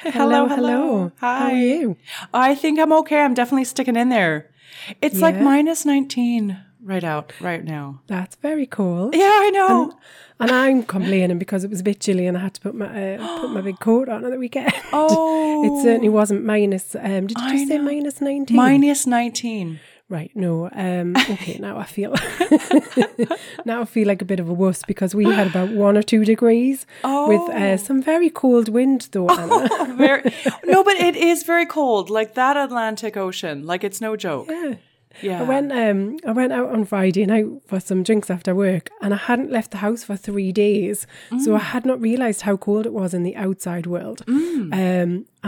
Hello. Hi. How are you? I think I'm okay. I'm definitely sticking in there. It's like minus 19 right now. That's very cold. Yeah, I know. And I'm complaining because it was a bit chilly and I had to put my put my big coat on at the weekend. Oh. It certainly wasn't minus. Did you just say minus 19? Minus 19. Right, no. Okay, now I feel like a bit of a wuss because we had about 1 or 2 degrees with some very cold wind, though, Anna. No, but it is very cold, like that Atlantic Ocean. Like, it's no joke. Yeah. Yeah. I went out on Friday night for some drinks after work, and I hadn't left the house for 3 days, so I had not realised how cold it was in the outside world.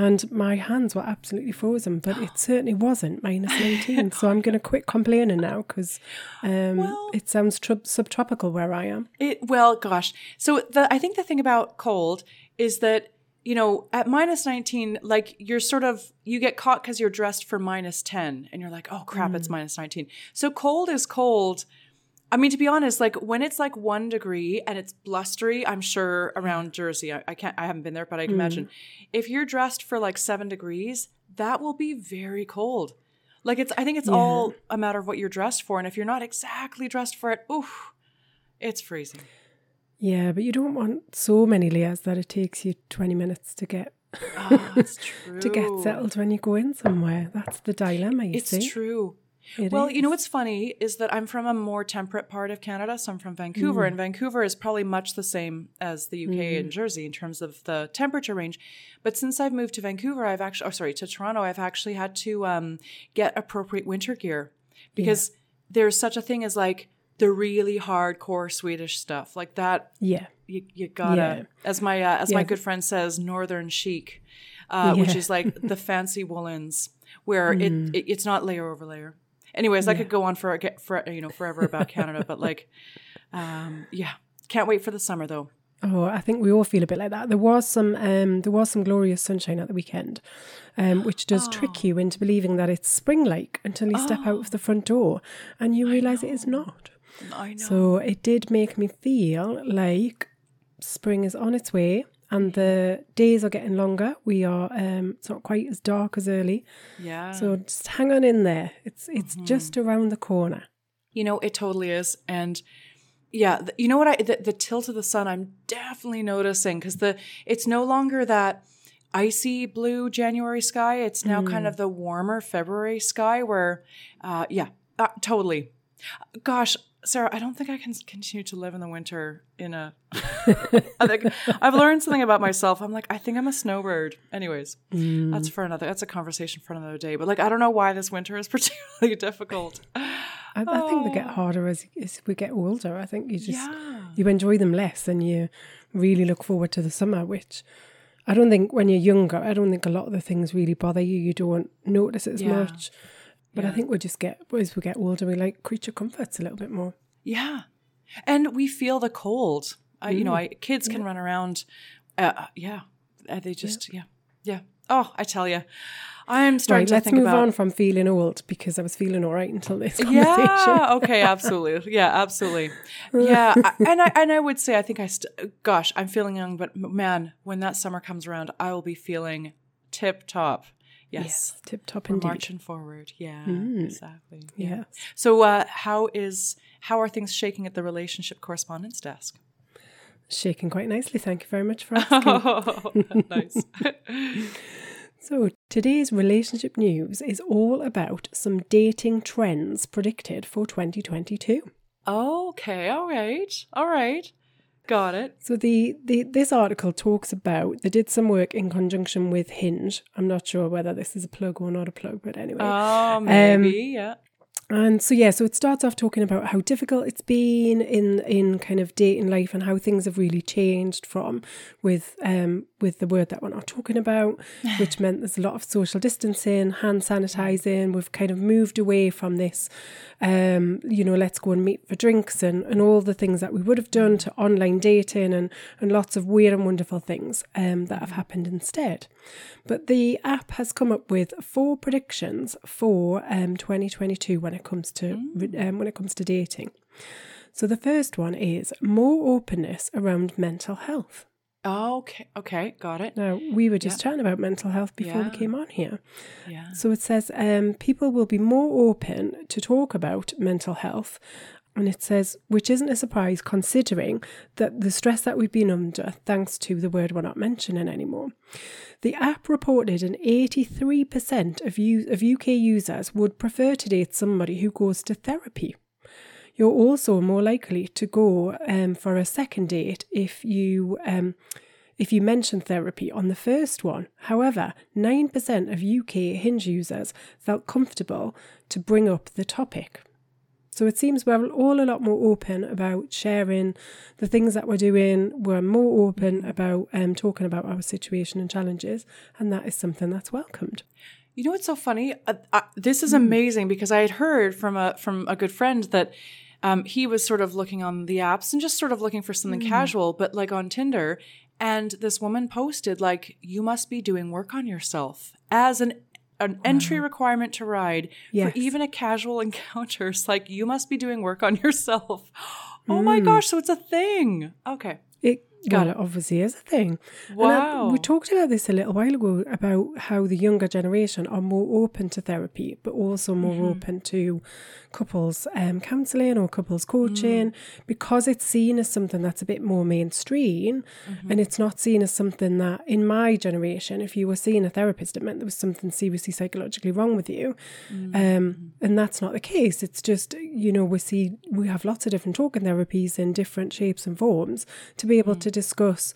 And my hands were absolutely frozen, but it certainly wasn't minus 19. So I'm going to quit complaining now because it sounds subtropical where I am. Well, gosh. So I think the thing about cold is that, you know, at minus 19, like you get caught because you're dressed for minus 10 and you're like, oh crap, it's minus 19. So cold is cold. I mean, to be honest, like when it's like 1 degree and it's blustery, I'm sure around Jersey, I haven't been there, but I can imagine if you're dressed for like 7 degrees, that will be very cold. Like I think it's all a matter of what you're dressed for. And if you're not exactly dressed for it, oof, it's freezing. Yeah, but you don't want so many layers that it takes you 20 minutes to get that's true. To get settled when you go in somewhere. That's the dilemma, you see. It's true. Well, you know what's funny is that I'm from a more temperate part of Canada, so I'm from Vancouver, and Vancouver is probably much the same as the UK and Jersey in terms of the temperature range. But since I've moved to Vancouver, to Toronto, I've actually had to get appropriate winter gear because there's such a thing as like the really hardcore Swedish stuff like that. Yeah. You gotta, as my good friend says, northern chic, which is like the fancy woolens where it's not layer over layer. Anyways, I could go on forever about Canada, but like, can't wait for the summer though. Oh, I think we all feel a bit like that. There was some glorious sunshine at the weekend, which does trick you into believing that it's spring-like until you step out of the front door and you realise it is not. I know. So it did make me feel like spring is on its way and the days are getting longer. We are, it's not quite as dark as early. Yeah. So just hang on in there. It's just around the corner. You know, it totally is. And yeah, you know what? The tilt of the sun, I'm definitely noticing because it's no longer that icy blue January sky. It's now kind of the warmer February sky where, totally. Gosh, Sarah, I don't think I can continue to live in the winter in a... I think I've learned something about myself. I'm like, I think I'm a snowbird. Anyways, that's a conversation for another day. But like, I don't know why this winter is particularly difficult. I think they get harder as we get older. I think you just, you enjoy them less and you really look forward to the summer, which I don't think when you're younger, I don't think a lot of the things really bother you. You don't notice it as much. But I think as we get older, we like creature comforts a little bit more. Yeah. And we feel the cold. Kids can run around. They just, yeah. Oh, I tell you, I'm starting to think about... Let's move on from feeling old because I was feeling all right until this conversation. Yeah, okay, absolutely. Yeah, absolutely. Yeah, I would say I think I'm feeling young, but man, when that summer comes around, I will be feeling tip-top. Yes, tip-top indeed. We're marching forward. Yeah, exactly. Yeah. So how are things shaking at the relationship correspondence desk? Shaking quite nicely. Thank you very much for asking. Oh, nice. So today's relationship news is all about some dating trends predicted for 2022. Okay. All right. Got it. So this article talks about, they did some work in conjunction with Hinge. I'm not sure whether this is a plug or not a plug, but anyway. Oh, maybe, yeah. And so it starts off talking about how difficult it's been in kind of dating life and how things have really changed from with with the word that we're not talking about, which meant there's a lot of social distancing, hand sanitizing. We've kind of moved away from this, let's go and meet for drinks and all the things that we would have done to online dating and lots of weird and wonderful things that have happened instead. But the app has come up with 4 predictions for 2022 when it comes to dating. So the first one is more openness around mental health. Okay, got it. Now, we were just chatting about mental health before we came on here. Yeah. So it says people will be more open to talk about mental health. And it says, which isn't a surprise considering that the stress that we've been under, thanks to the word we're not mentioning anymore. The app reported an 83% of UK users would prefer to date somebody who goes to therapy. You're also more likely to go for a second date if you mention therapy on the first one. However, 9% of UK Hinge users felt comfortable to bring up the topic. So it seems we're all a lot more open about sharing the things that we're doing. We're more open about talking about our situation and challenges, and that is something that's welcomed. You know what's so funny? This is amazing because I had heard from a good friend that he was sort of looking on the apps and just sort of looking for something casual, but like on Tinder. And this woman posted like, you must be doing work on yourself as an entry requirement to ride for even a casual encounter. It's like, you must be doing work on yourself. Oh my gosh. So it's a thing. Okay. It obviously is a thing. Wow. And we talked about this a little while ago about how the younger generation are more open to therapy, but also more open to couples counselling or couples coaching because it's seen as something that's a bit more mainstream and it's not seen as something that in my generation, if you were seeing a therapist, it meant there was something seriously psychologically wrong with you. And that's not the case. It's just, we have lots of different talking therapies in different shapes and forms to be able to discuss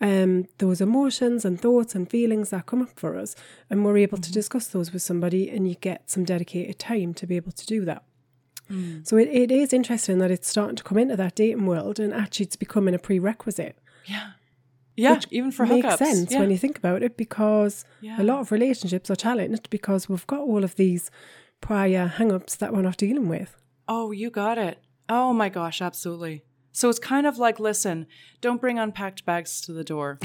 those emotions and thoughts and feelings that come up for us, and we're able to discuss those with somebody, and you get some dedicated time to be able to do that. So it is interesting that it's starting to come into that dating world, and actually it's becoming a prerequisite. Which even for hookups. Makes sense when you think about it, because a lot of relationships are challenged because we've got all of these prior hang-ups that we're not dealing with. Oh, you got it. Oh my gosh, absolutely. So it's kind of like, listen, don't bring unpacked bags to the door.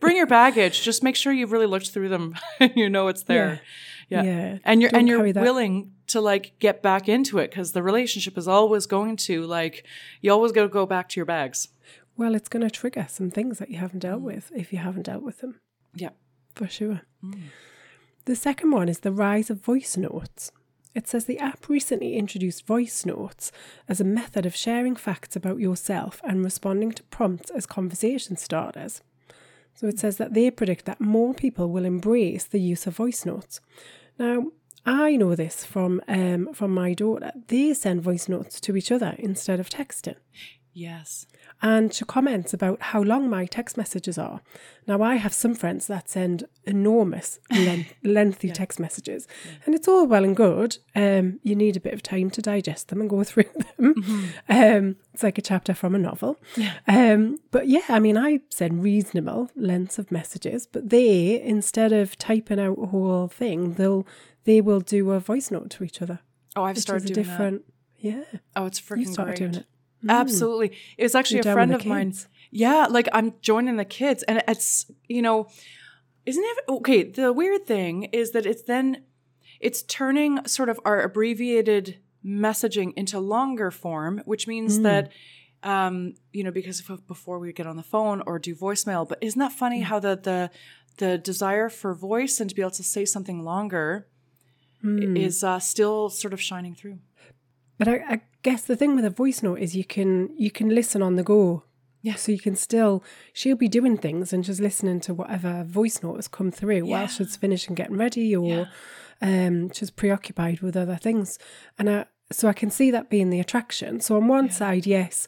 Bring your baggage. Just make sure you've really looked through them. You know it's there. Yeah. And you're willing to like get back into it, because the relationship is always going to like, you always got to go back to your bags. Well, it's going to trigger some things that you haven't dealt with if you haven't dealt with them. Yeah. For sure. The second one is the rise of voice notes. It says the app recently introduced voice notes as a method of sharing facts about yourself and responding to prompts as conversation starters. So it says that they predict that more people will embrace the use of voice notes. Now, I know this from my daughter. They send voice notes to each other instead of texting. Yes. And she comments about how long my text messages are. Now, I have some friends that send enormous, lengthy text messages. And it's all well and good. You need a bit of time to digest them and go through them. It's like a chapter from a novel. Yeah. I send reasonable lengths of messages, but they, instead of typing out a whole thing, they will do a voice note to each other. Oh, I've started doing that. Yeah. Oh, it's freaking great. You started doing it. Absolutely. It was actually a friend of mine. Yeah, like I'm joining the kids, and it's, isn't it okay? The weird thing is that it's turning sort of our abbreviated messaging into longer form, which means that because before we get on the phone or do voicemail. But isn't that funny how the desire for voice and to be able to say something longer is still sort of shining through? But I guess the thing with a voice note is you can listen on the go. Yeah. So you can still, she'll be doing things and she's listening to whatever voice note has come through while she's finishing getting ready, or she's preoccupied with other things. And so I can see that being the attraction. So on one side, yes,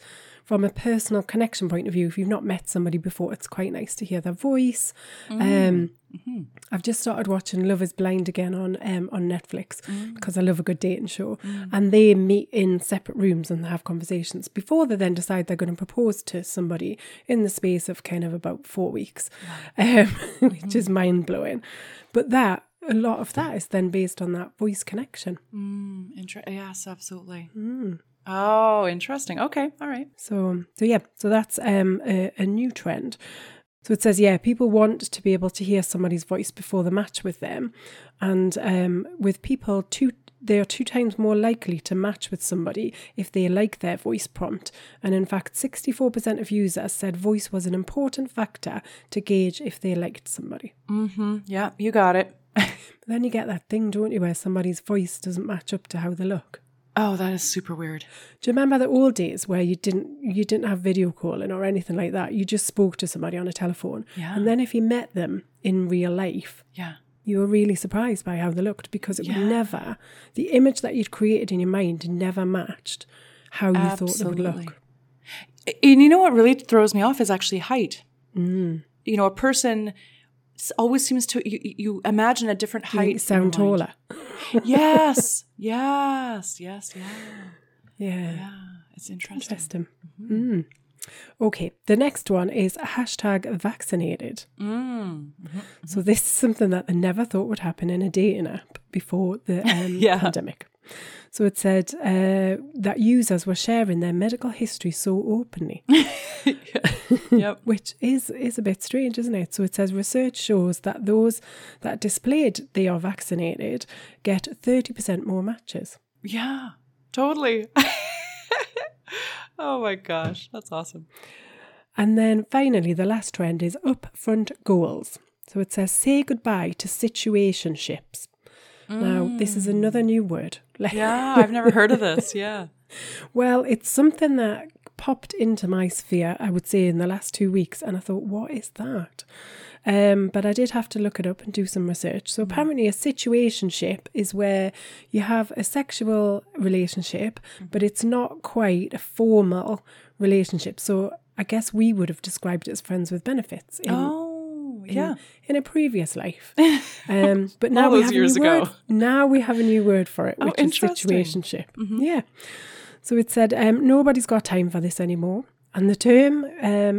from a personal connection point of view, if you've not met somebody before, it's quite nice to hear their voice. I've just started watching Love is Blind again on Netflix because I love a good dating show. And they meet in separate rooms and have conversations before they then decide they're going to propose to somebody in the space of kind of about 4 weeks, which is mind blowing. But that, a lot of that is then based on that voice connection. Yes, absolutely. Oh, interesting. Okay. All right. So yeah, so that's a new trend. So it says, yeah, people want to be able to hear somebody's voice before the match with them. And with people, they are 2 times more likely to match with somebody if they like their voice prompt. And in fact, 64% of users said voice was an important factor to gauge if they liked somebody. Yeah, you got it. Then you get that thing, don't you, where somebody's voice doesn't match up to how they look. Oh, that is super weird. Do you remember the old days where you didn't have video calling or anything like that? You just spoke to somebody on a telephone. Yeah. And then if you met them in real life, yeah, you were really surprised by how they looked because it would never, the image that you'd created in your mind never matched how you thought they would look. And you know what really throws me off is actually height. You know, a person always seems to, you imagine a different height. You sound taller. Yeah, it's interesting. Okay, the next one is #vaccinated. So this is something that I never thought would happen in a dating app before the pandemic. So it said that users were sharing their medical history so openly, which is a bit strange, isn't it? So it says research shows that those that displayed they are vaccinated get 30% more matches. Yeah, totally. Oh my gosh, that's awesome. And then finally, the last trend is upfront goals. So it says say goodbye to situationships. Now, this is another new word. Yeah, I've never heard of this. Yeah. Well, it's something that popped into my sphere, I would say, in the last 2 weeks. And I thought, what is that? But I did have to look it up and do some research. So apparently a situationship is where you have a sexual relationship, but it's not quite a formal relationship. So I guess we would have described it as friends with benefits. In a previous life. But now we have years a new ago. Word. Now we have a new word for it, which is situationship. Yeah. So it said, nobody's got time for this anymore. And the term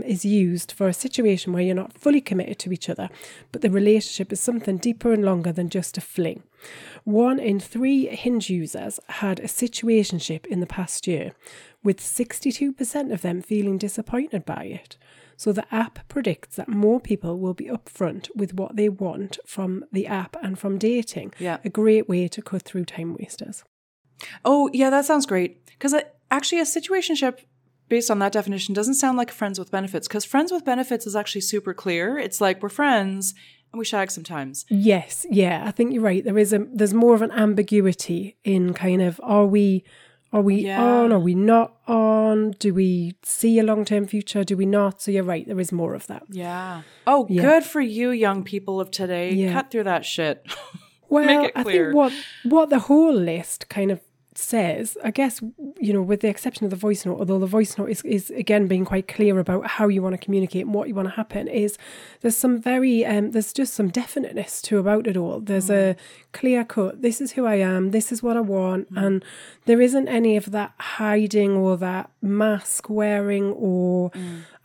is used for a situation where you're not fully committed to each other, but the relationship is something deeper and longer than just a fling. 1 in 3 Hinge users had a situationship in the past year, with 62% of them feeling disappointed by it. So the app predicts that more people will be upfront with what they want from the app and from dating. Yeah. A great way to cut through time wasters. Oh, yeah, that sounds great. Because actually a situationship, based on that definition, doesn't sound like friends with benefits. Because friends with benefits is actually super clear. It's like we're friends and we shag sometimes. Yes, yeah, I think you're right. There's more of an ambiguity in kind of are we on? Are we not on? Do we see a long-term future? Do we not? So you're right. There is more of that. Yeah. Oh, yeah. Good for you, young people of today. Yeah. Cut through that shit. Well, make it clear. I think what the whole list kind of says, I guess, you know, with the exception of the voice note, although the voice note is again being quite clear about how you want to communicate and what you want to happen, is there's some very there's just some definiteness to about it all. There's a clear cut, this is who I am, this is what I want, and there isn't any of that hiding or that mask wearing or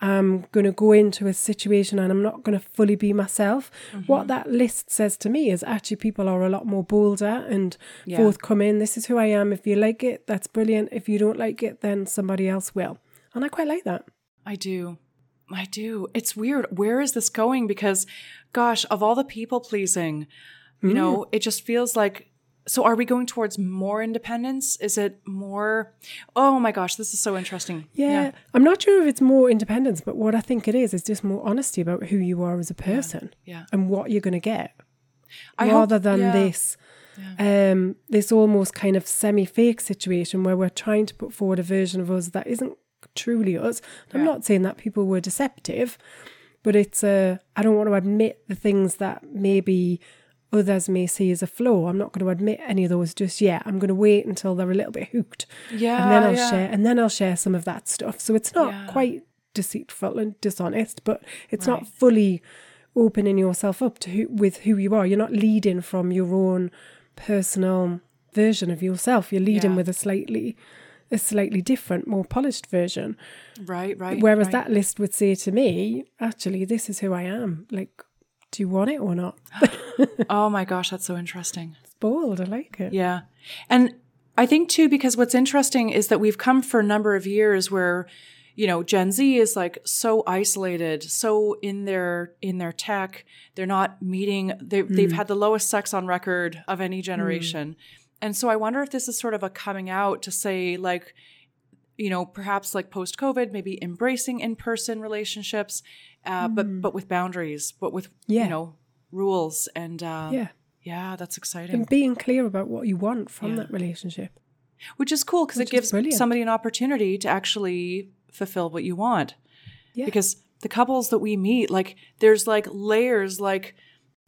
I'm going to go into a situation and I'm not going to fully be myself. What that list says to me is actually people are a lot more bolder and forthcoming. This is who I am. If you like it, that's brilliant. If you don't like it, then somebody else will. And I quite like that. I do. It's weird. Where is this going? Because, gosh, of all the people pleasing, you know, it just feels like, so are we going towards more independence? Is it more? Oh my gosh, this is so interesting. Yeah. I'm not sure if it's more independence, but what I think it is just more honesty about who you are as a person and what you're going to get. This almost kind of semi-fake situation where we're trying to put forward a version of us that isn't truly us. I'm not saying that people were deceptive, but it's I don't want to admit the things that maybe others may see as a flaw. I'm not going to admit any of those just yet. I'm going to wait until they're a little bit hooked. Yeah. And then I'll share, and then I'll share some of that stuff. So it's not quite deceitful and dishonest, but it's not fully opening yourself up to with who you are. You're not leading from your own personal version of yourself. You're leading with a slightly different, more polished version. Whereas that list would say to me, actually, this is who I am. Like, do you want it or not? Oh my gosh, that's so interesting. It's bold. I like it. Yeah. And I think too, because what's interesting is that we've come for a number of years where, you know, Gen Z is like so isolated, so in their tech, they're not meeting, they've had the lowest sex on record of any generation. And so I wonder if this is sort of a coming out to say, like, you know, perhaps like post-COVID, maybe embracing in-person relationships, but with boundaries, but with, you know, rules. And that's exciting. And being clear about what you want from that relationship. Which is cool because it gives somebody an opportunity to actually fulfill what you want. Yeah. Because the couples that we meet, like, there's like layers, like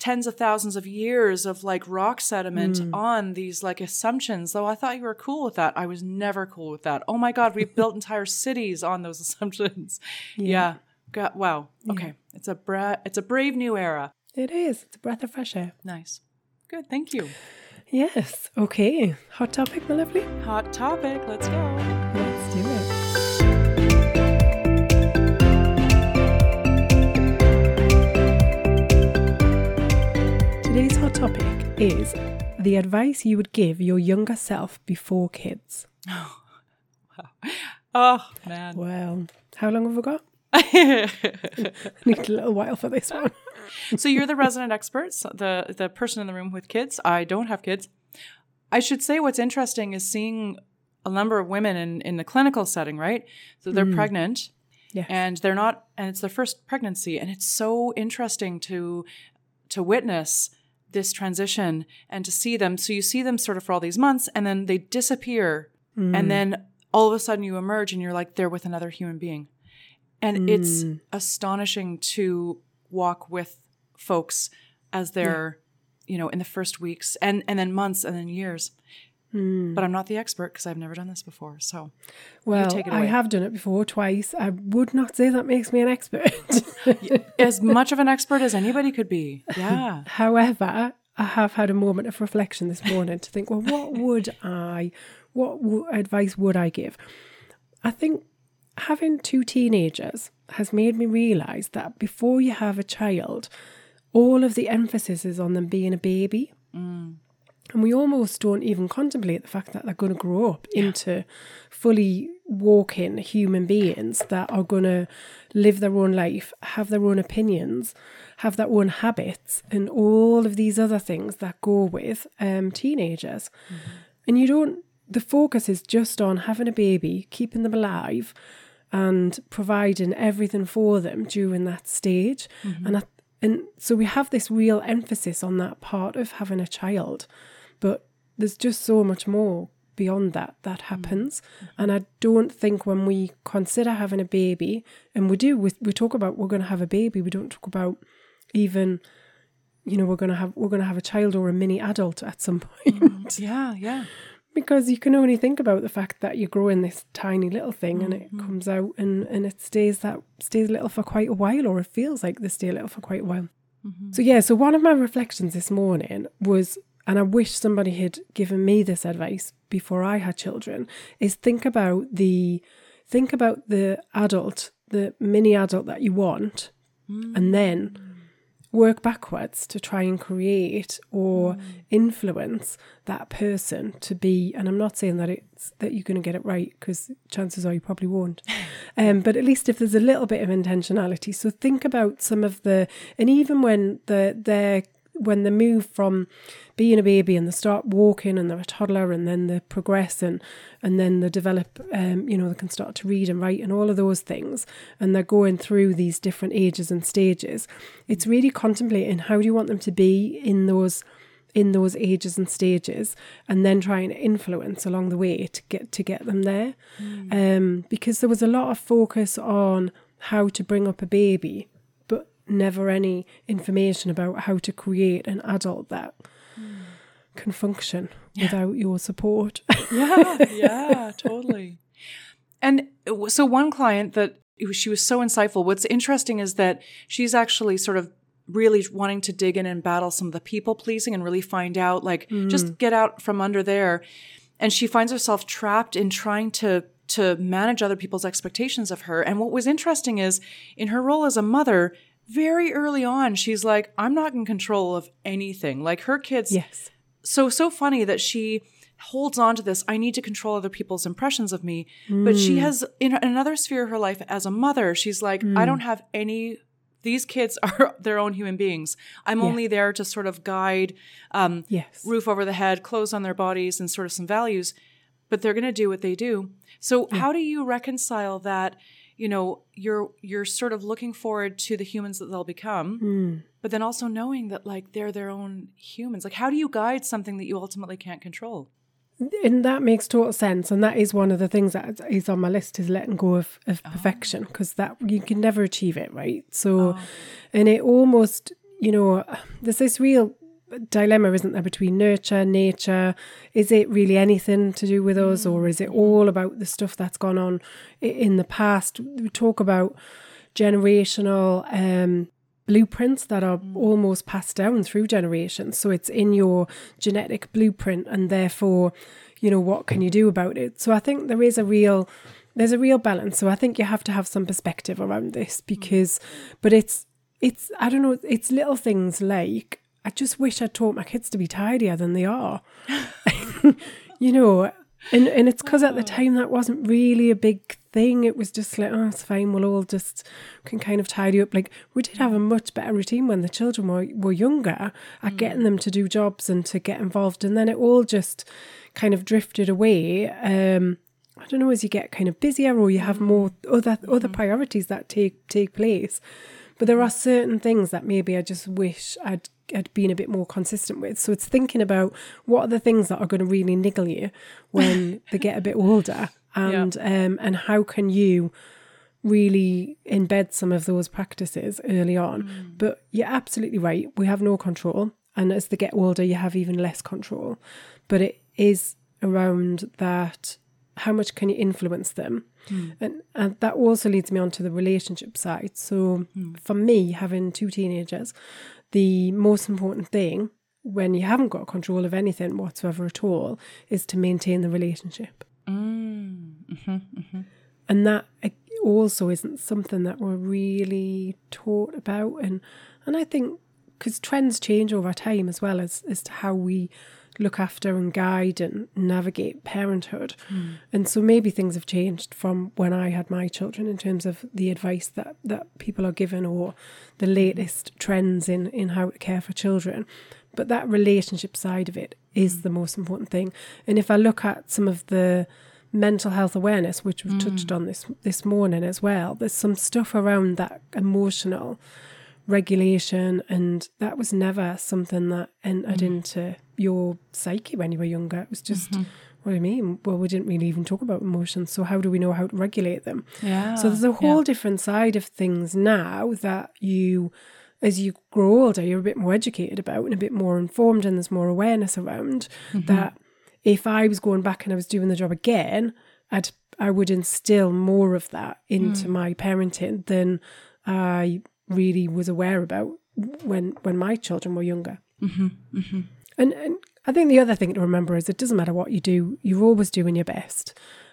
tens of thousands of years of like rock sediment on these like assumptions. Though I thought you were cool with that. I was never cool with that. Oh my God, we've built entire cities on those assumptions. Yeah. God, wow. Yeah. Okay. It's a brave new era. It is. It's a breath of fresh air. Nice. Good. Thank you. Yes. Okay. Hot topic, my lovely. Hot topic. Let's go. Let's do it. Today's hot topic is the advice you would give your younger self before kids. Oh, wow. Oh, man. Well, how long have we got? I need a little while for this one. So you're the resident expert, so the person in the room with kids. I don't have kids. I should say what's interesting is seeing a number of women in the clinical setting, right? So they're pregnant and they're not, and it's their first pregnancy. And it's so interesting to witness this transition and to see them. So you see them sort of for all these months and then they disappear. And then all of a sudden you emerge and you're like, they're with another human being. And it's astonishing to walk with folks as they're, you know, in the first weeks and then months and then years. But I'm not the expert because I've never done this before. So, well, take it away. I have done it before, twice. I would not say that makes me an expert. As much of an expert as anybody could be. Yeah. However, I have had a moment of reflection this morning to think, well, what advice would I give? I think having two teenagers has made me realise that before you have a child, all of the emphasis is on them being a baby. And we almost don't even contemplate the fact that they're going to grow up into fully walking human beings that are going to live their own life, have their own opinions, have their own habits, and all of these other things that go with teenagers. And the focus is just on having a baby, keeping them alive, and providing everything for them during that stage. And so we have this real emphasis on that part of having a child. But there's just so much more beyond that happens. And I don't think when we consider having a baby, and we talk about we're going to have a baby, we don't talk about even, you know, we're going to have a child or a mini adult at some point. Yeah. Because you can only think about the fact that you're growing this tiny little thing and it comes out and it stays little for quite a while, or it feels like they stay little for quite a while. So one of my reflections this morning was, and I wish somebody had given me this advice before I had children, is think about the adult, the mini adult that you want, and then work backwards to try and create or influence that person to be. And I'm not saying that you're going to get it right, because chances are you probably won't. But at least if there's a little bit of intentionality. So think about some of and even when when they move from being a baby and they start walking and they're a toddler and then they progress and then they develop, you know, they can start to read and write and all of those things, and they're going through these different ages and stages, it's really contemplating how do you want them to be in those ages and stages, and then try and influence along the way to get them there. Because there was a lot of focus on how to bring up a baby, never any information about how to create an adult that can function without your support. Yeah, totally. And so one client that she was so insightful. What's interesting is that she's actually sort of really wanting to dig in and battle some of the people pleasing and really find out, like, just get out from under there. And she finds herself trapped in trying to manage other people's expectations of her. And what was interesting is in her role as a mother, very early on, she's like, I'm not in control of anything. Like her kids. Yes. So funny that she holds on to this, I need to control other people's impressions of me. But she has, in another sphere of her life as a mother, she's like, I don't have any, these kids are their own human beings. I'm only there to sort of guide, roof over the head, clothes on their bodies, and sort of some values. But they're going to do what they do. So how do you reconcile that, you know, you're sort of looking forward to the humans that they'll become, but then also knowing that, like, they're their own humans? Like, how do you guide something that you ultimately can't control? And that makes total sense. And that is one of the things that is on my list, is letting go of perfection, because that you can never achieve it, right? So, and it almost, you know, there's this real dilemma, isn't there, between nurture, nature? Is it really anything to do with us, or is it all about the stuff that's gone on in the past? We talk about generational blueprints that are almost passed down through generations. So it's in your genetic blueprint, and therefore, you know, what can you do about it? So I think there is there's a real balance. So I think you have to have some perspective around this, because, but it's I don't know, it's little things like, I just wish I taught my kids to be tidier than they are, you know, and it's because at the time that wasn't really a big thing. It was just like, oh, it's fine, we'll all just can kind of tidy up. Like, we did have a much better routine when the children were younger at getting them to do jobs and to get involved, and then it all just kind of drifted away. I don't know, as you get kind of busier or you have more other priorities that take place. But there are certain things that maybe I just wish I'd been a bit more consistent with. So it's thinking about what are the things that are going to really niggle you when they get a bit older, and how can you really embed some of those practices early on. But you're absolutely right, we have no control, and as they get older you have even less control. But it is around that, how much can you influence them? And that also leads me on to the relationship side. So for me, having two teenagers, the most important thing when you haven't got control of anything whatsoever at all is to maintain the relationship. And that also isn't something that we're really taught about. And I think because trends change over time as well as to how we look after and guide and navigate parenthood. And so maybe things have changed from when I had my children in terms of the advice that people are given or the latest trends in how to care for children. But that relationship side of it is the most important thing. And if I look at some of the mental health awareness, which we've touched on this morning as well, there's some stuff around that emotional regulation, and that was never something that entered into your psyche when you were younger. It was just, what do you mean? Well, we didn't really even talk about emotions, so how do we know how to regulate them? Yeah. So there's a whole different side of things now that you, as you grow older, you're a bit more educated about and a bit more informed, and there's more awareness around that. If I was going back and I was doing the job again, I would instill more of that into my parenting than I really was aware about when my children were younger. And I think the other thing to remember is it doesn't matter what you do, you're always doing your best.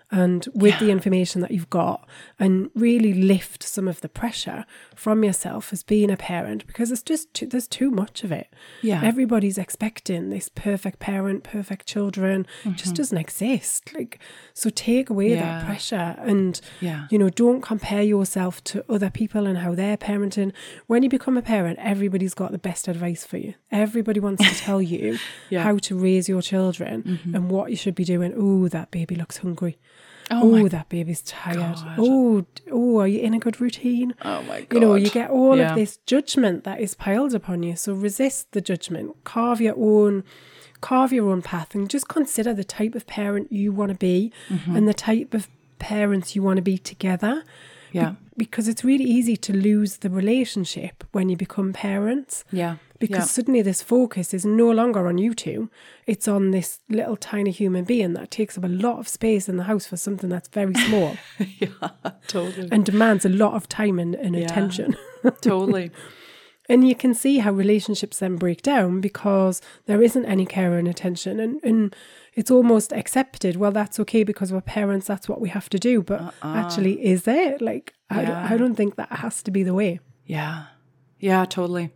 And with the information that you've got, and really lift some of the pressure from yourself as being a parent, because it's just there's too much of it. Yeah, everybody's expecting this perfect parent, perfect children. It just doesn't exist. Like, so take away that pressure, and you know, don't compare yourself to other people and how they're parenting. When you become a parent, everybody's got the best advice for you. Everybody wants to tell you how to raise your children and what you should be doing. Oh, that baby looks hungry. Oh, that baby's tired. God. Oh, are you in a good routine? Oh my God. You know, you get all of this judgment that is piled upon you. So resist the judgment. Carve your own path, and just consider the type of parent you want to be and the type of parents you want to be together. Yeah. Because it's really easy to lose the relationship when you become parents. Yeah. Because suddenly this focus is no longer on you two. It's on this little tiny human being that takes up a lot of space in the house for something that's very small. Yeah, totally. And demands a lot of time and attention. Totally. And you can see how relationships then break down because there isn't any care and attention. And it's almost accepted, well, that's okay because we're parents, that's what we have to do. But actually, is it? Like, I don't think that has to be the way. Yeah. Yeah, totally.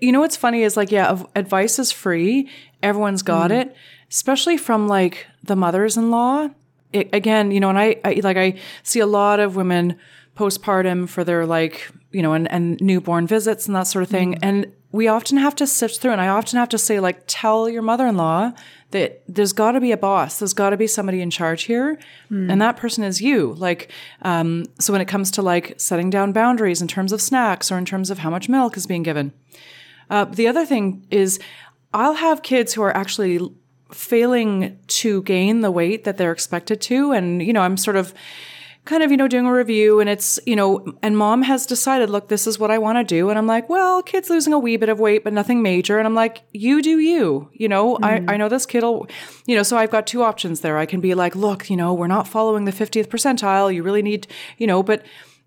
You know what's funny is like, yeah, advice is free. Everyone's got it, especially from like the mothers-in-law. Again, you know, and I see a lot of women postpartum for their like, you know, and newborn visits and that sort of thing. And we often have to sift through, and I often have to say, like, tell your mother-in-law that there's got to be a boss. There's got to be somebody in charge here. And that person is you. Like, so when it comes to like setting down boundaries in terms of snacks or in terms of how much milk is being given. The other thing is I'll have kids who are actually failing to gain the weight that they're expected to. And, you know, I'm kind of, you know, doing a review and it's, you know, and mom has decided, look, this is what I want to do. And I'm like, well, kid's losing a wee bit of weight, but nothing major. And I'm like, you do you, you know, I know this kid will, you know, so I've got two options there. I can be like, look, you know, we're not following the 50th percentile. You really need, you know, but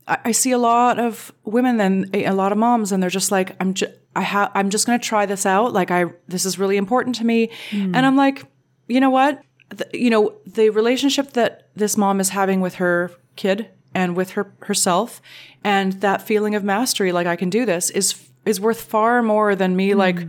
I see a lot of women and a lot of moms and they're just like, I'm just going to try this out. Like this is really important to me. And I'm like, you know what? The relationship that this mom is having with her kid and with herself and that feeling of mastery, like I can do this, is worth far more than me like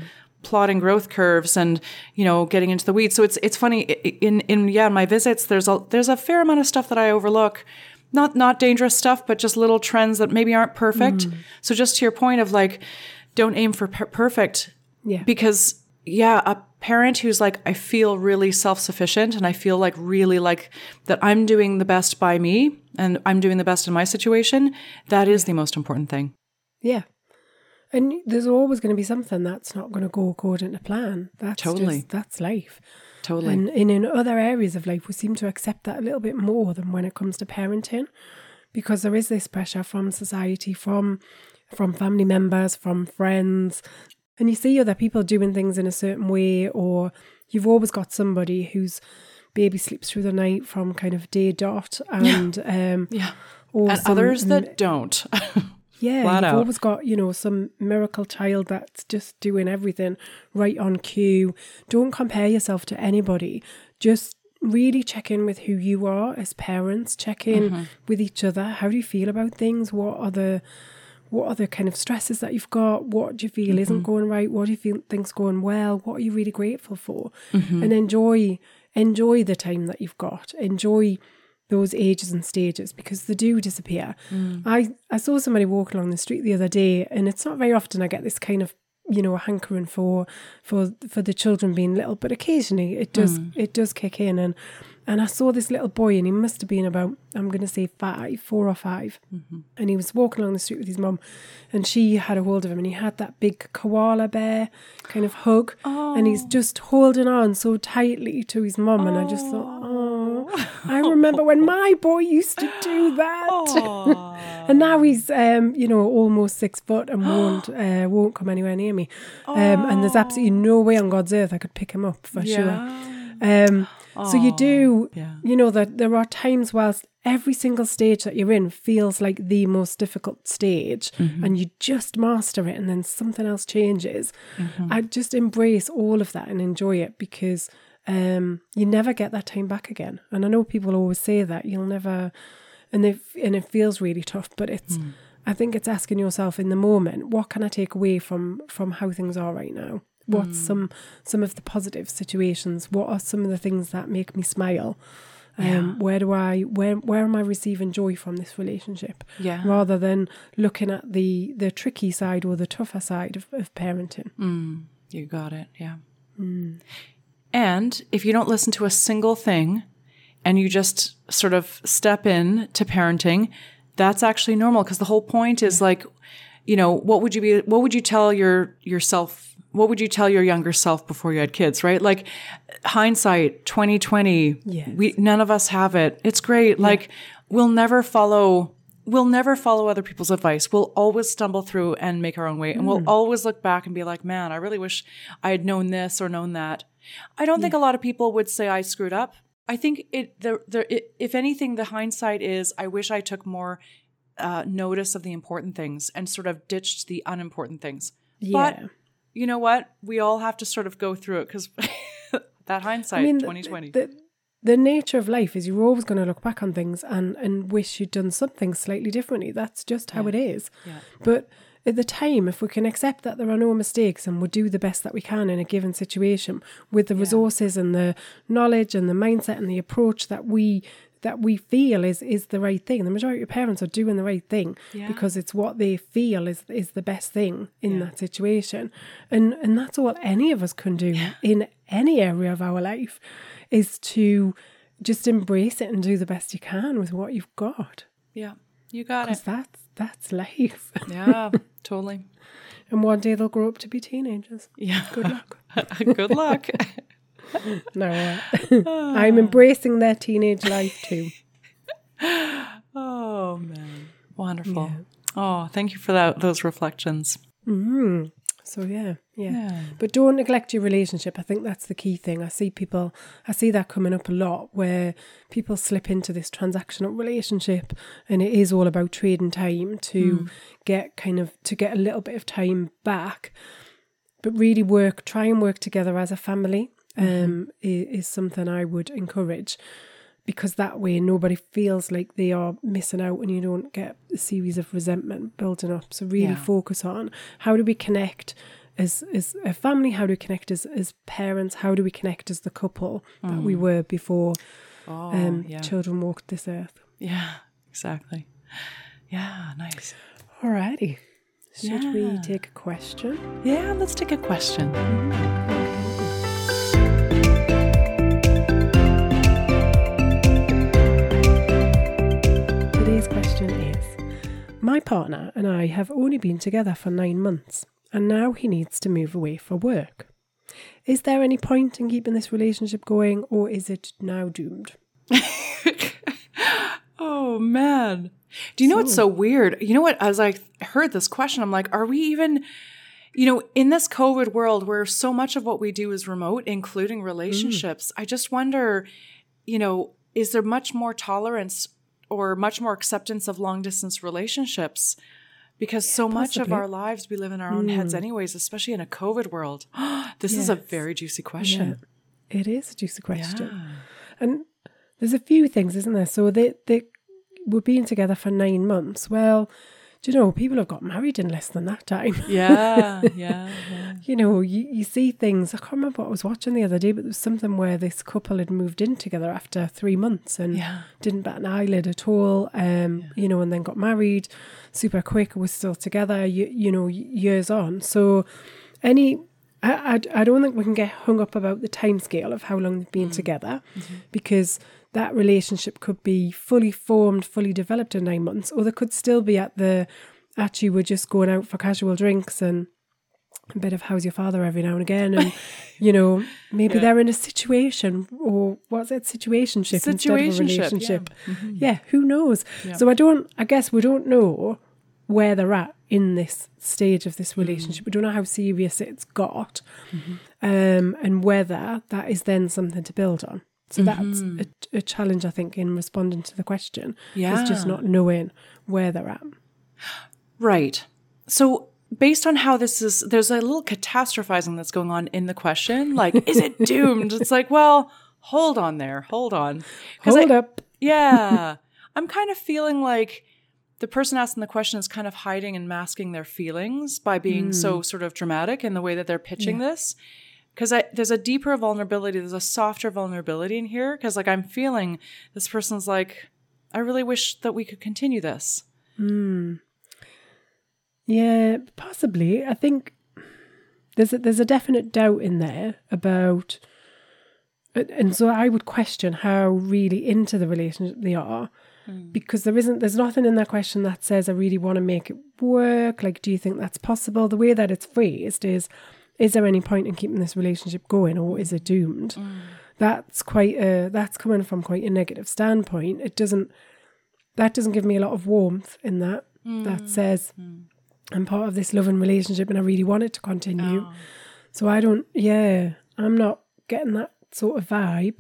plotting growth curves and, you know, getting into the weeds. So it's funny in my visits, there's a fair amount of stuff that I overlook, not dangerous stuff, but just little trends that maybe aren't perfect. So just to your point of like, don't aim for perfect because a parent who's like, I feel really self-sufficient and I feel like really like that I'm doing the best by me and I'm doing the best in my situation, that is the most important thing. Yeah. And there's always going to be something that's not going to go according to plan. That's totally. That's life. Totally. And in other areas of life, we seem to accept that a little bit more than when it comes to parenting, because there is this pressure from society, from family members, from friends. And you see other people doing things in a certain way, or you've always got somebody whose baby sleeps through the night from kind of day dot, and or others that don't. You've always got, you know, some miracle child that's just doing everything right on cue. Don't compare yourself to anybody. Just really check in with who you are as parents. Check in with each other. How do you feel about things? What are the kind of stresses that you've got? What do you feel isn't going right? What do you feel things going well? What are you really grateful for? And enjoy the time that you've got. Enjoy those ages and stages because they do disappear. I saw somebody walk along the street the other day, and it's not very often I get this kind of, you know, hankering for the children being little, but occasionally it does kick in. And I saw this little boy, and he must have been about, I'm going to say 4 or 5. And he was walking along the street with his mum, and she had a hold of him, and he had that big koala bear kind of hug. Oh. And he's just holding on so tightly to his mum. Oh. And I just thought, oh, I remember when my boy used to do that. Oh. And now he's, you know, almost 6 foot and won't come anywhere near me. Oh. And there's absolutely no way on God's earth I could pick him up for sure. So you do, you know, that there are times whilst every single stage that you're in feels like the most difficult stage and you just master it and then something else changes. I just embrace all of that and enjoy it because you never get that time back again. And I know people always say that you'll never, and it feels really tough, but it's, I think it's asking yourself in the moment, what can I take away from how things are right now? What's some of the positive situations? What are some of the things that make me smile? Where am I receiving joy from this relationship? Yeah. Rather than looking at the tricky side or the tougher side of parenting. You got it, yeah. And if you don't listen to a single thing and you just sort of step in to parenting, that's actually normal because the whole point is like, you know, what would you tell your younger self before you had kids, right? Like hindsight, 2020, none of us have it. It's great. Like we'll never follow we'll never follow other people's advice. We'll always stumble through and make our own way. And we'll always look back and be like, man, I really wish I had known this or known that. I don't think a lot of people would say I screwed up. I think if anything, the hindsight is I wish I took more notice of the important things and sort of ditched the unimportant things. Yeah. But you know what? We all have to sort of go through it because that hindsight, 2020. The nature of life is you're always going to look back on things and wish you'd done something slightly differently. That's just how it is. Yeah. But at the time, if we can accept that there are no mistakes and we'll do the best that we can in a given situation with the resources and the knowledge and the mindset and the approach that we feel is the right thing. The majority of parents are doing the right thing because it's what they feel is the best thing in that situation. And that's all any of us can do in any area of our life is to just embrace it and do the best you can with what you've got. Yeah, you got it. Because that's life. Yeah, totally. And one day they'll grow up to be teenagers. Yeah. Good luck. Good luck. No, I'm embracing their teenage life too. Oh, man. Wonderful. Yeah. Oh, thank you for those reflections. Mm. So, yeah. But don't neglect your relationship. I think that's the key thing. I see that coming up a lot where people slip into this transactional relationship and it is all about trading time to get a little bit of time back. But really try and work together as a family is something I would encourage, because that way nobody feels like they are missing out and you don't get a series of resentment building up. So really focus on how do we connect as a family, how do we connect as parents, how do we connect as the couple that we were before children walked this earth. Yeah, exactly. Yeah, nice. Alrighty. Should we take a question? Yeah, let's take a question. Today's question is, my partner and I have only been together for 9 months and now he needs to move away for work. Is there any point in keeping this relationship going or is it now doomed? Oh, man. Do you know what's so weird? You know what? As I heard this question, I'm like, are we even, in this COVID world where so much of what we do is remote, including relationships, I just wonder, is there much more tolerance or much more acceptance of long distance relationships? Because so much of our lives, we live in our own heads anyways, especially in a COVID world. This is a very juicy question. Yeah. It is a juicy question. Yeah. And there's a few things, isn't there? So we're being together for 9 months. Well, do you know, people have got married in less than that time. Yeah. You see things. I can't remember what I was watching the other day, but there was something where this couple had moved in together after 3 months and didn't bat an eyelid at all, and then got married super quick. We're still together, years on. So I don't think we can get hung up about the timescale of how long they've been together because that relationship could be fully formed, fully developed in 9 months, or they could still be you were just going out for casual drinks and a bit of how's your father every now and again. And, maybe they're in a situation or what's it, situationship instead of a relationship. Yeah, who knows? Yeah. So I guess we don't know where they're at in this stage of this relationship. We don't know how serious it's got and whether that is then something to build on. So that's a challenge, I think, in responding to the question. Yeah. It's just not knowing where they're at. Right. So based on how this is, there's a little catastrophizing that's going on in the question. Like, is it doomed? It's like, well, hold on there. Hold on. Hold up. Yeah. I'm kind of feeling like the person asking the question is kind of hiding and masking their feelings by being so sort of dramatic in the way that they're pitching this. Because there's a deeper vulnerability, there's a softer vulnerability in here. Because I'm feeling this person's like, I really wish that we could continue this. Mm. Yeah, possibly. I think there's a definite doubt in there about, and so I would question how really into the relationship they are. Because there's nothing in that question that says, I really want to make it work. Like, do you think that's possible? The way that it's phrased is there any point in keeping this relationship going or is it doomed? That's coming from quite a negative standpoint. It doesn't that doesn't give me a lot of warmth in that. Mm. That says I'm part of this love and relationship and I really want it to continue. Oh. So I don't, I'm not getting that sort of vibe.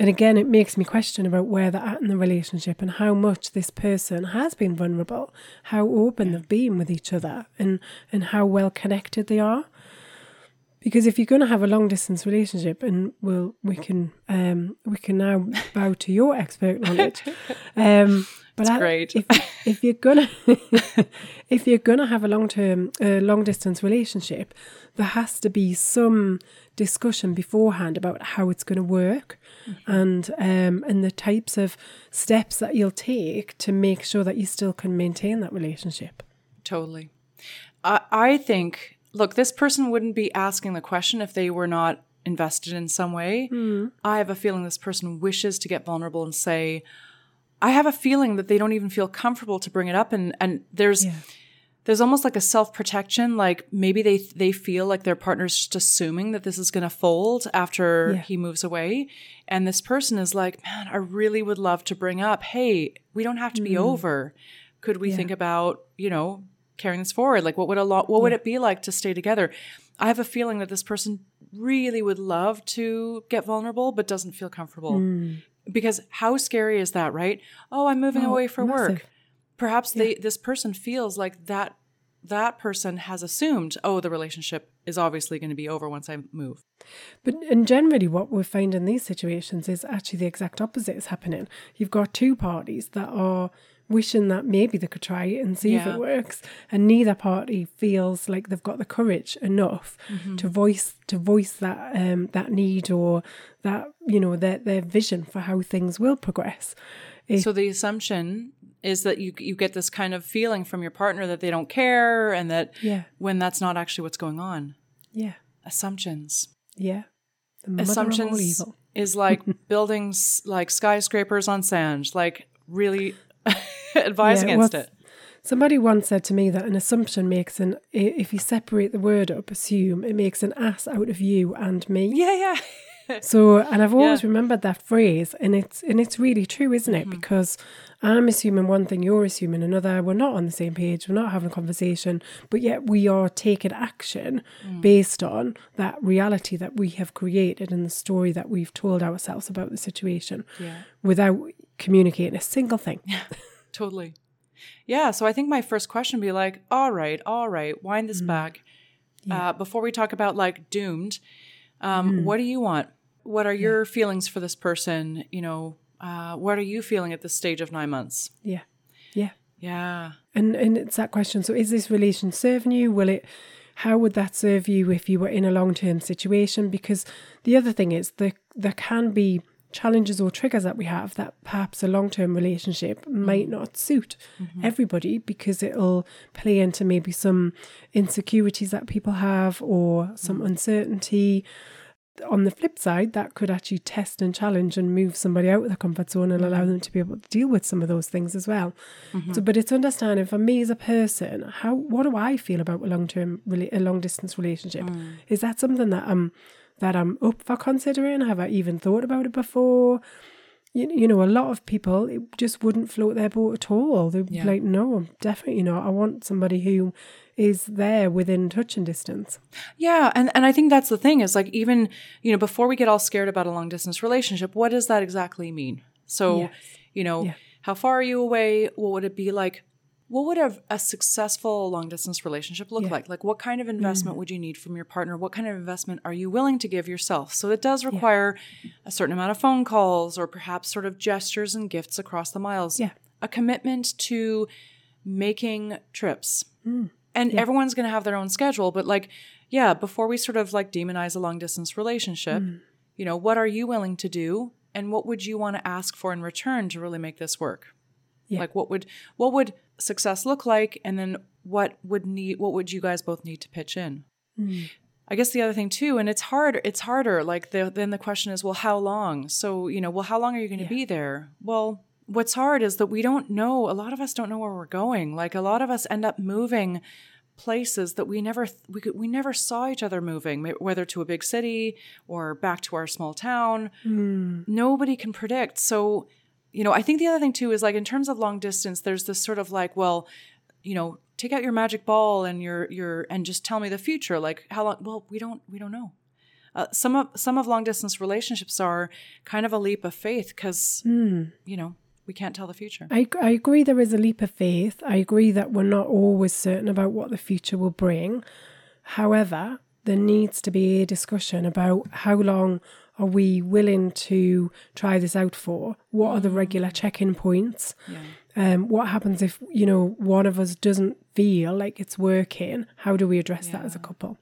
And again, it makes me question about where they're at in the relationship and how much this person has been vulnerable, how open they've been with each other, and how well connected they are. Because if you're going to have a long distance relationship, and we can now bow to your expert knowledge, but great. If you're gonna have a long distance relationship, there has to be some discussion beforehand about how it's going to work, and the types of steps that you'll take to make sure that you still can maintain that relationship. Totally, I think. Look, this person wouldn't be asking the question if they were not invested in some way. Mm. I have a feeling this person wishes to get vulnerable and say, I have a feeling that they don't even feel comfortable to bring it up. And there's almost like a self-protection, like maybe they feel like their partner's just assuming that this is going to fold after he moves away. And this person is like, man, I really would love to bring up, hey, we don't have to be over. Could we think about, carrying this forward? Like what would it be like to stay together? I have a feeling that this person really would love to get vulnerable, but doesn't feel comfortable because how scary is that, right? Oh, I'm moving away for work. Perhaps this person feels like that person has assumed, the relationship is obviously going to be over once I move. But generally what we find in these situations is actually the exact opposite is happening. You've got two parties that are wishing that maybe they could try it and see if it works, and neither party feels like they've got the courage enough to voice that that need or that their vision for how things will progress. So the assumption is that you get this kind of feeling from your partner that they don't care, and that when that's not actually what's going on. Yeah, assumptions. Yeah, the assumptions mother of all evil. Is like building like skyscrapers on sand, like really. Advise against it. Somebody once said to me that an assumption makes if you separate the word up, assume, it makes an ass out of you and me. Yeah. So, and I've always remembered that phrase, and it's really true, isn't it? Because I'm assuming one thing, you're assuming another. We're not on the same page. We're not having a conversation, but yet we are taking action based on that reality that we have created and the story that we've told ourselves about the situation without communicating a single thing. Yeah. Totally. Yeah. So I think my first question would be like, all right, wind this back. Yeah. Before we talk about like doomed, what do you want? What are your feelings for this person? What are you feeling at this stage of 9 months? Yeah. Yeah. Yeah. And it's that question. So is this relation serving you? How would that serve you if you were in a long-term situation? Because the other thing is there can be challenges or triggers that we have that perhaps a long-term relationship might not suit everybody, because it'll play into maybe some insecurities that people have or some uncertainty. On the flip side, that could actually test and challenge and move somebody out of their comfort zone and allow them to be able to deal with some of those things as well. So, but it's understanding for me as a person, what do I feel about a long-distance relationship? Is that something that I'm up for considering? Have I even thought about it before? A lot of people, it just wouldn't float their boat at all. They'd be like, no, definitely not. I want somebody who is there within touch and distance. Yeah. And I think that's the thing is like, even, before we get all scared about a long distance relationship, what does that exactly mean? So, how far are you away? What would it be like? What would a successful long-distance relationship look like? Like, what kind of investment would you need from your partner? What kind of investment are you willing to give yourself? So it does require a certain amount of phone calls or perhaps sort of gestures and gifts across the miles. Yeah. A commitment to making trips. And everyone's going to have their own schedule. But like, before we sort of like demonize a long-distance relationship, what are you willing to do? And what would you want to ask for in return to really make this work? Yeah. Like, what would success look like, and then what would you guys both need to pitch in? I guess the other thing too, and it's harder like then the question is, well, how long? So how long are you going to be there? Well, what's hard is that we don't know. A lot of us don't know where we're going. Like, a lot of us end up moving places that we never saw each other moving, whether to a big city or back to our small town. Nobody can predict. So you know, I think the other thing too is like in terms of long distance, there's this sort of like, well, you know, take out your magic ball and your and just tell me the future. Like how long? Well, we don't know. Some of long distance relationships are kind of a leap of faith because, you know, we can't tell the future. I agree there is a leap of faith. I agree that we're not always certain about what the future will bring. However, there needs to be a discussion about how long are we willing to try this out for? What are the regular check-in points? Yeah. What happens if, you know, one of us doesn't feel like it's working? How do we address that as a couple?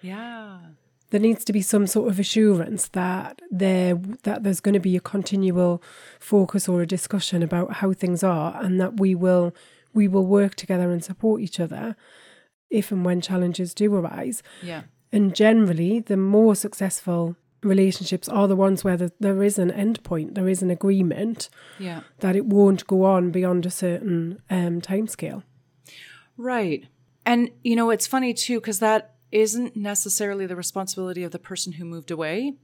Yeah. There needs to be some sort of assurance that there's going to be a continual focus or a discussion about how things are, and that we will work together and support each other if and when challenges do arise. Yeah. And generally, the more successful relationships are the ones where there is an end point, there is an agreement that it won't go on beyond a certain timescale. Right. And, you know, it's funny too, because that isn't necessarily the responsibility of the person who moved away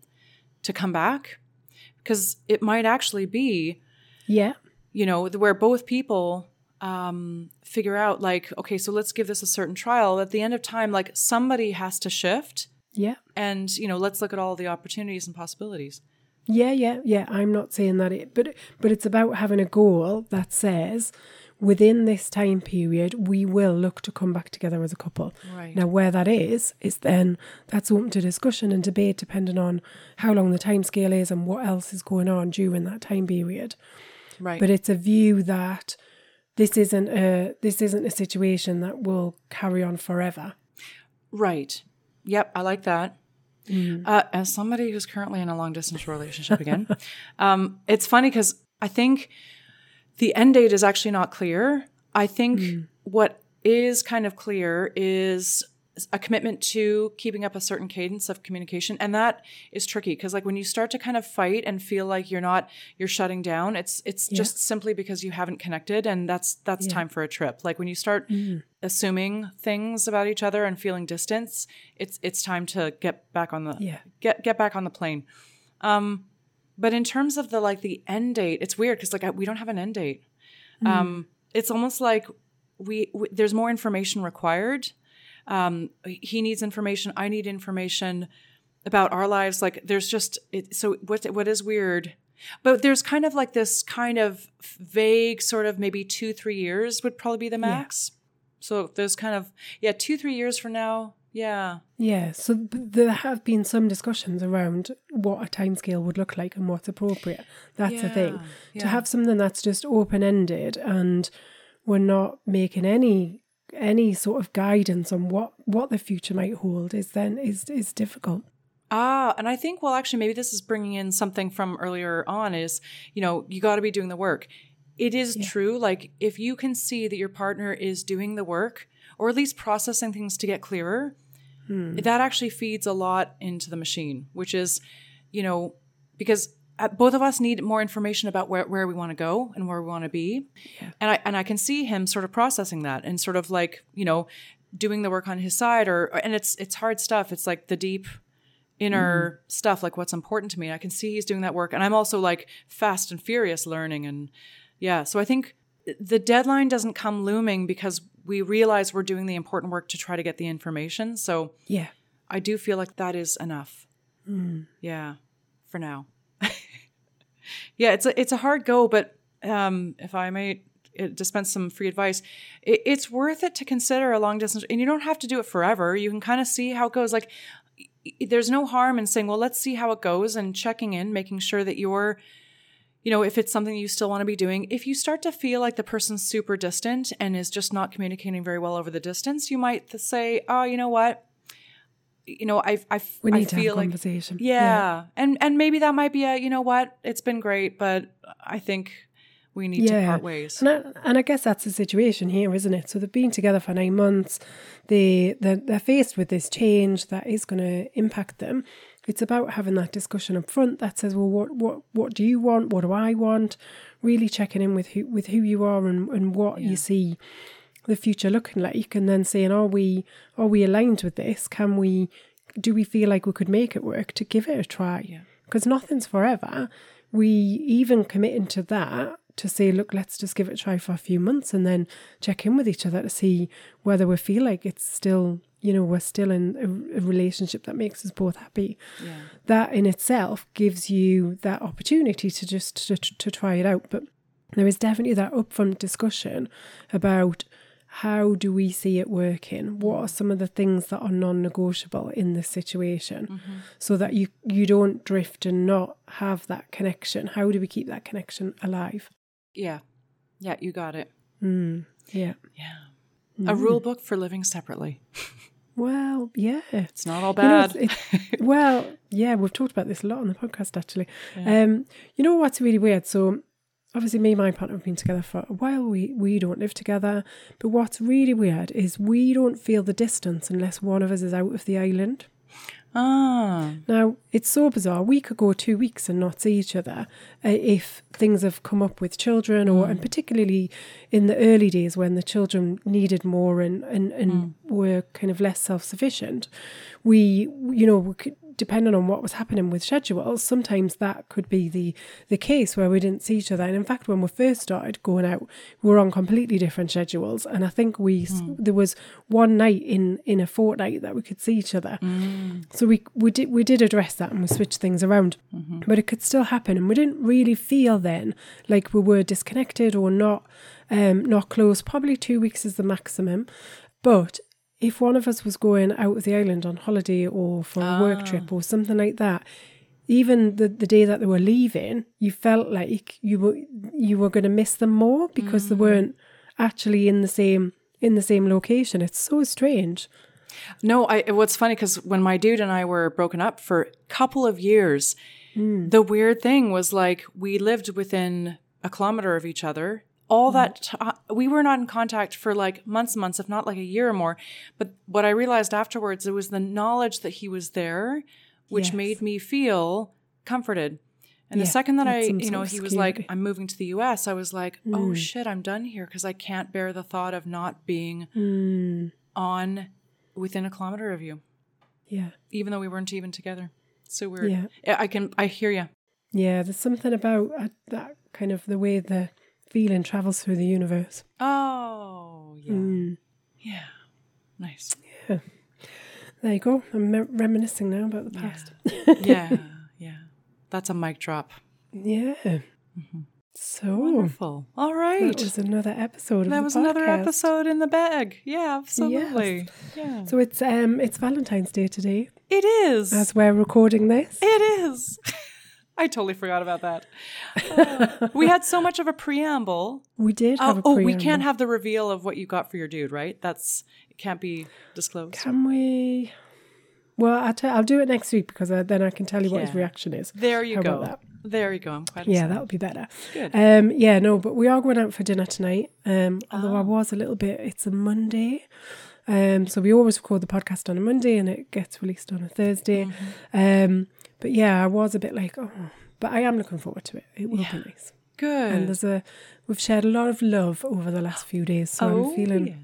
to come back, because it might actually be, you know, where both people figure out like, okay, so let's give this a certain trial. At the end of time, like somebody has to shift. Yeah. And, you know, let's look at all the opportunities and possibilities. Yeah. I'm not saying that but it's about having a goal that says, within this time period, we will look to come back together as a couple. Right. Now, where that is then that's open to discussion and debate depending on how long the time scale is and what else is going on during that time period. Right. But it's a view that this isn't a situation that will carry on forever. Right. Yep, I like that. Mm. As somebody who's currently in a long distance relationship again, it's funny because I think the end date is actually not clear. I think what is kind of clear is a commitment to keeping up a certain cadence of communication. And that is tricky because like when you start to kind of fight and feel like you're shutting down, it's just simply because you haven't connected, and that's time for a trip. Like when you start assuming things about each other and feeling distance, it's time to get back on the get back on the plane. But in terms of the like the end date, it's weird because like we don't have an end date. It's almost like there's more information required. He needs information. I need information about our lives. Like there's just so what is weird, but there's kind of like this kind of vague sort of maybe 2-3 years would probably be the max. Yeah. So there's kind of 2-3 years from now. Yeah. So there have been some discussions around what a timescale would look like and what's appropriate. That's the thing. Yeah. To have something that's just open-ended and we're not making any sort of guidance on what the future might hold is difficult. And I think, well, actually, maybe this is bringing in something from earlier on is, you know, you got to be doing the work. It is true. Like if you can see that your partner is doing the work, or at least processing things to get clearer, that actually feeds a lot into the machine, which is, you know, because both of us need more information about where we want to go and where we want to be. Yeah. And I can see him sort of processing that and sort of like, you know, doing the work on his side and it's hard stuff. It's like the deep inner stuff, like what's important to me. And I can see he's doing that work. And I'm also like fast and furious learning. And so I think the deadline doesn't come looming because we realize we're doing the important work to try to get the information. So I do feel like that is enough. For now. It's a hard go, but if I may dispense some free advice, it's worth it to consider a long distance, and you don't have to do it forever. You can kind of see how it goes. Like there's no harm in saying, well, let's see how it goes and checking in, making sure that you're, you know, if it's something you still want to be doing. If you start to feel like the person's super distant and is just not communicating very well over the distance, you might say, oh, you know what? You know, we need to have a conversation. Like, And maybe that might be you know what? It's been great, but I think we need to part ways. And I guess that's the situation here, isn't it? So they've been together for 9 months. They're faced with this change that is going to impact them. It's about having that discussion up front that says, well, what do you want? What do I want? Really checking in with who you are and what you see the future looking like, and then saying, are we aligned with this? Do we feel like we could make it work to give it a try? Because nothing's forever. we even committed to that to say, look, let's just give it a try for a few months and then check in with each other to see whether we feel like it's still, you know, we're still in a relationship that makes us both happy. Yeah. That in itself gives you that opportunity to just to try it out. But there is definitely that upfront discussion about how do we see it working? What are some of the things that are non-negotiable in this situation, mm-hmm. so that you don't drift and not have that connection? How do we keep that connection alive? Yeah. Yeah, you got it. Mm. Yeah. Yeah. Mm. A rule book for living separately. Well, yeah. It's not all bad. You know, well, yeah, we've talked about this a lot on the podcast, actually. Yeah. You know what's really weird? So obviously me and my partner have been together for a while. We don't live together. But what's really weird is we don't feel the distance unless one of us is out of the island. Ah. Now, it's so bizarre. We could go 2 weeks and not see each other if things have come up with children, or and particularly in the early days when the children needed more and were kind of less self-sufficient. We could, depending on what was happening with schedules, sometimes that could be the case where we didn't see each other. And in fact, when we first started going out, we were on completely different schedules. And I think there was one night in a fortnight that we could see each other. Mm. So we did address that and we switched things around. Mm-hmm. But it could still happen. And we didn't really feel then like we were disconnected or not close. Probably 2 weeks is the maximum. But if one of us was going out of the island on holiday or for a work trip or something like that, even the day that they were leaving, you felt like you were going to miss them more because they weren't actually in the same location. It's so strange. No, what's funny, because when my dude and I were broken up for a couple of years, the weird thing was like we lived within a kilometer of each other. All that we were not in contact for like months, if not like a year or more. But what I realized afterwards, it was the knowledge that he was there, which made me feel comforted. And the second that he was like, I'm moving to the US, I was like, oh shit, I'm done here, because I can't bear the thought of not being on within a kilometer of you. Yeah. Even though we weren't even together. So weird. Yeah. I hear you. Yeah. There's something about that kind of the way the feeling travels through the universe. Oh, yeah. Mm. Yeah. Nice. Yeah. There you go. I'm reminiscing now about the past. Yeah. Yeah. That's a mic drop. Yeah. Mm-hmm. So wonderful. All right. That was another episode of the podcast. That was another episode in the bag. Yeah, absolutely. Yes. Yeah. So it's Valentine's Day today. It is. As we're recording this. It is. I totally forgot about that. We had so much of a preamble. We did have a preamble. Oh, we can't have the reveal of what you got for your dude, right? It can't be disclosed. Can we? Well, I'll do it next week, because then I can tell you what his reaction is. There you go. About that? There you go. I'm quite excited. That would be better. Good. But we are going out for dinner tonight. Although I was a little bit, it's a Monday. So we always record the podcast on a Monday and it gets released on a Thursday. Mm-hmm. But yeah, I was a bit like, but I am looking forward to it. It will be nice. Good. And we've shared a lot of love over the last few days, so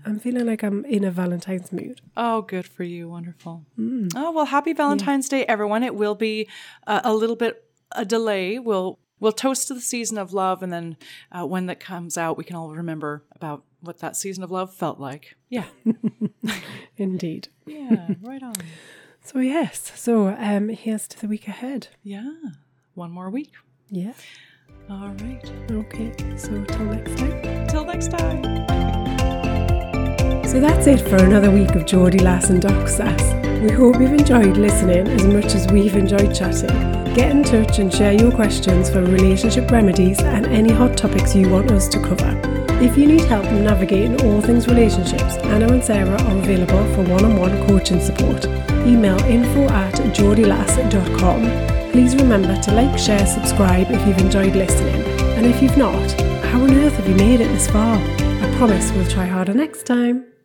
I'm feeling like I'm in a Valentine's mood. Oh, good for you. Wonderful. Mm. Oh, well, happy Valentine's Day, everyone. It will be a little bit a delay. We'll toast to the season of love, and then when that comes out, we can all remember about what that season of love felt like. Yeah. Indeed. Yeah, right on. So yes, here's to the week ahead. Yeah, one more week. Yeah. All right. Okay, so till next time. Till next time. So that's it for another week of Geordie Lass and Doc Sass. We hope you've enjoyed listening as much as we've enjoyed chatting. Get in touch and share your questions for relationship remedies and any hot topics you want us to cover. If you need help navigating all things relationships, Anna and Sarah are available for one-on-one coaching support. Email info@geordielass.com. Please remember to like, share, subscribe if you've enjoyed listening. And if you've not, how on earth have you made it this far? I promise we'll try harder next time.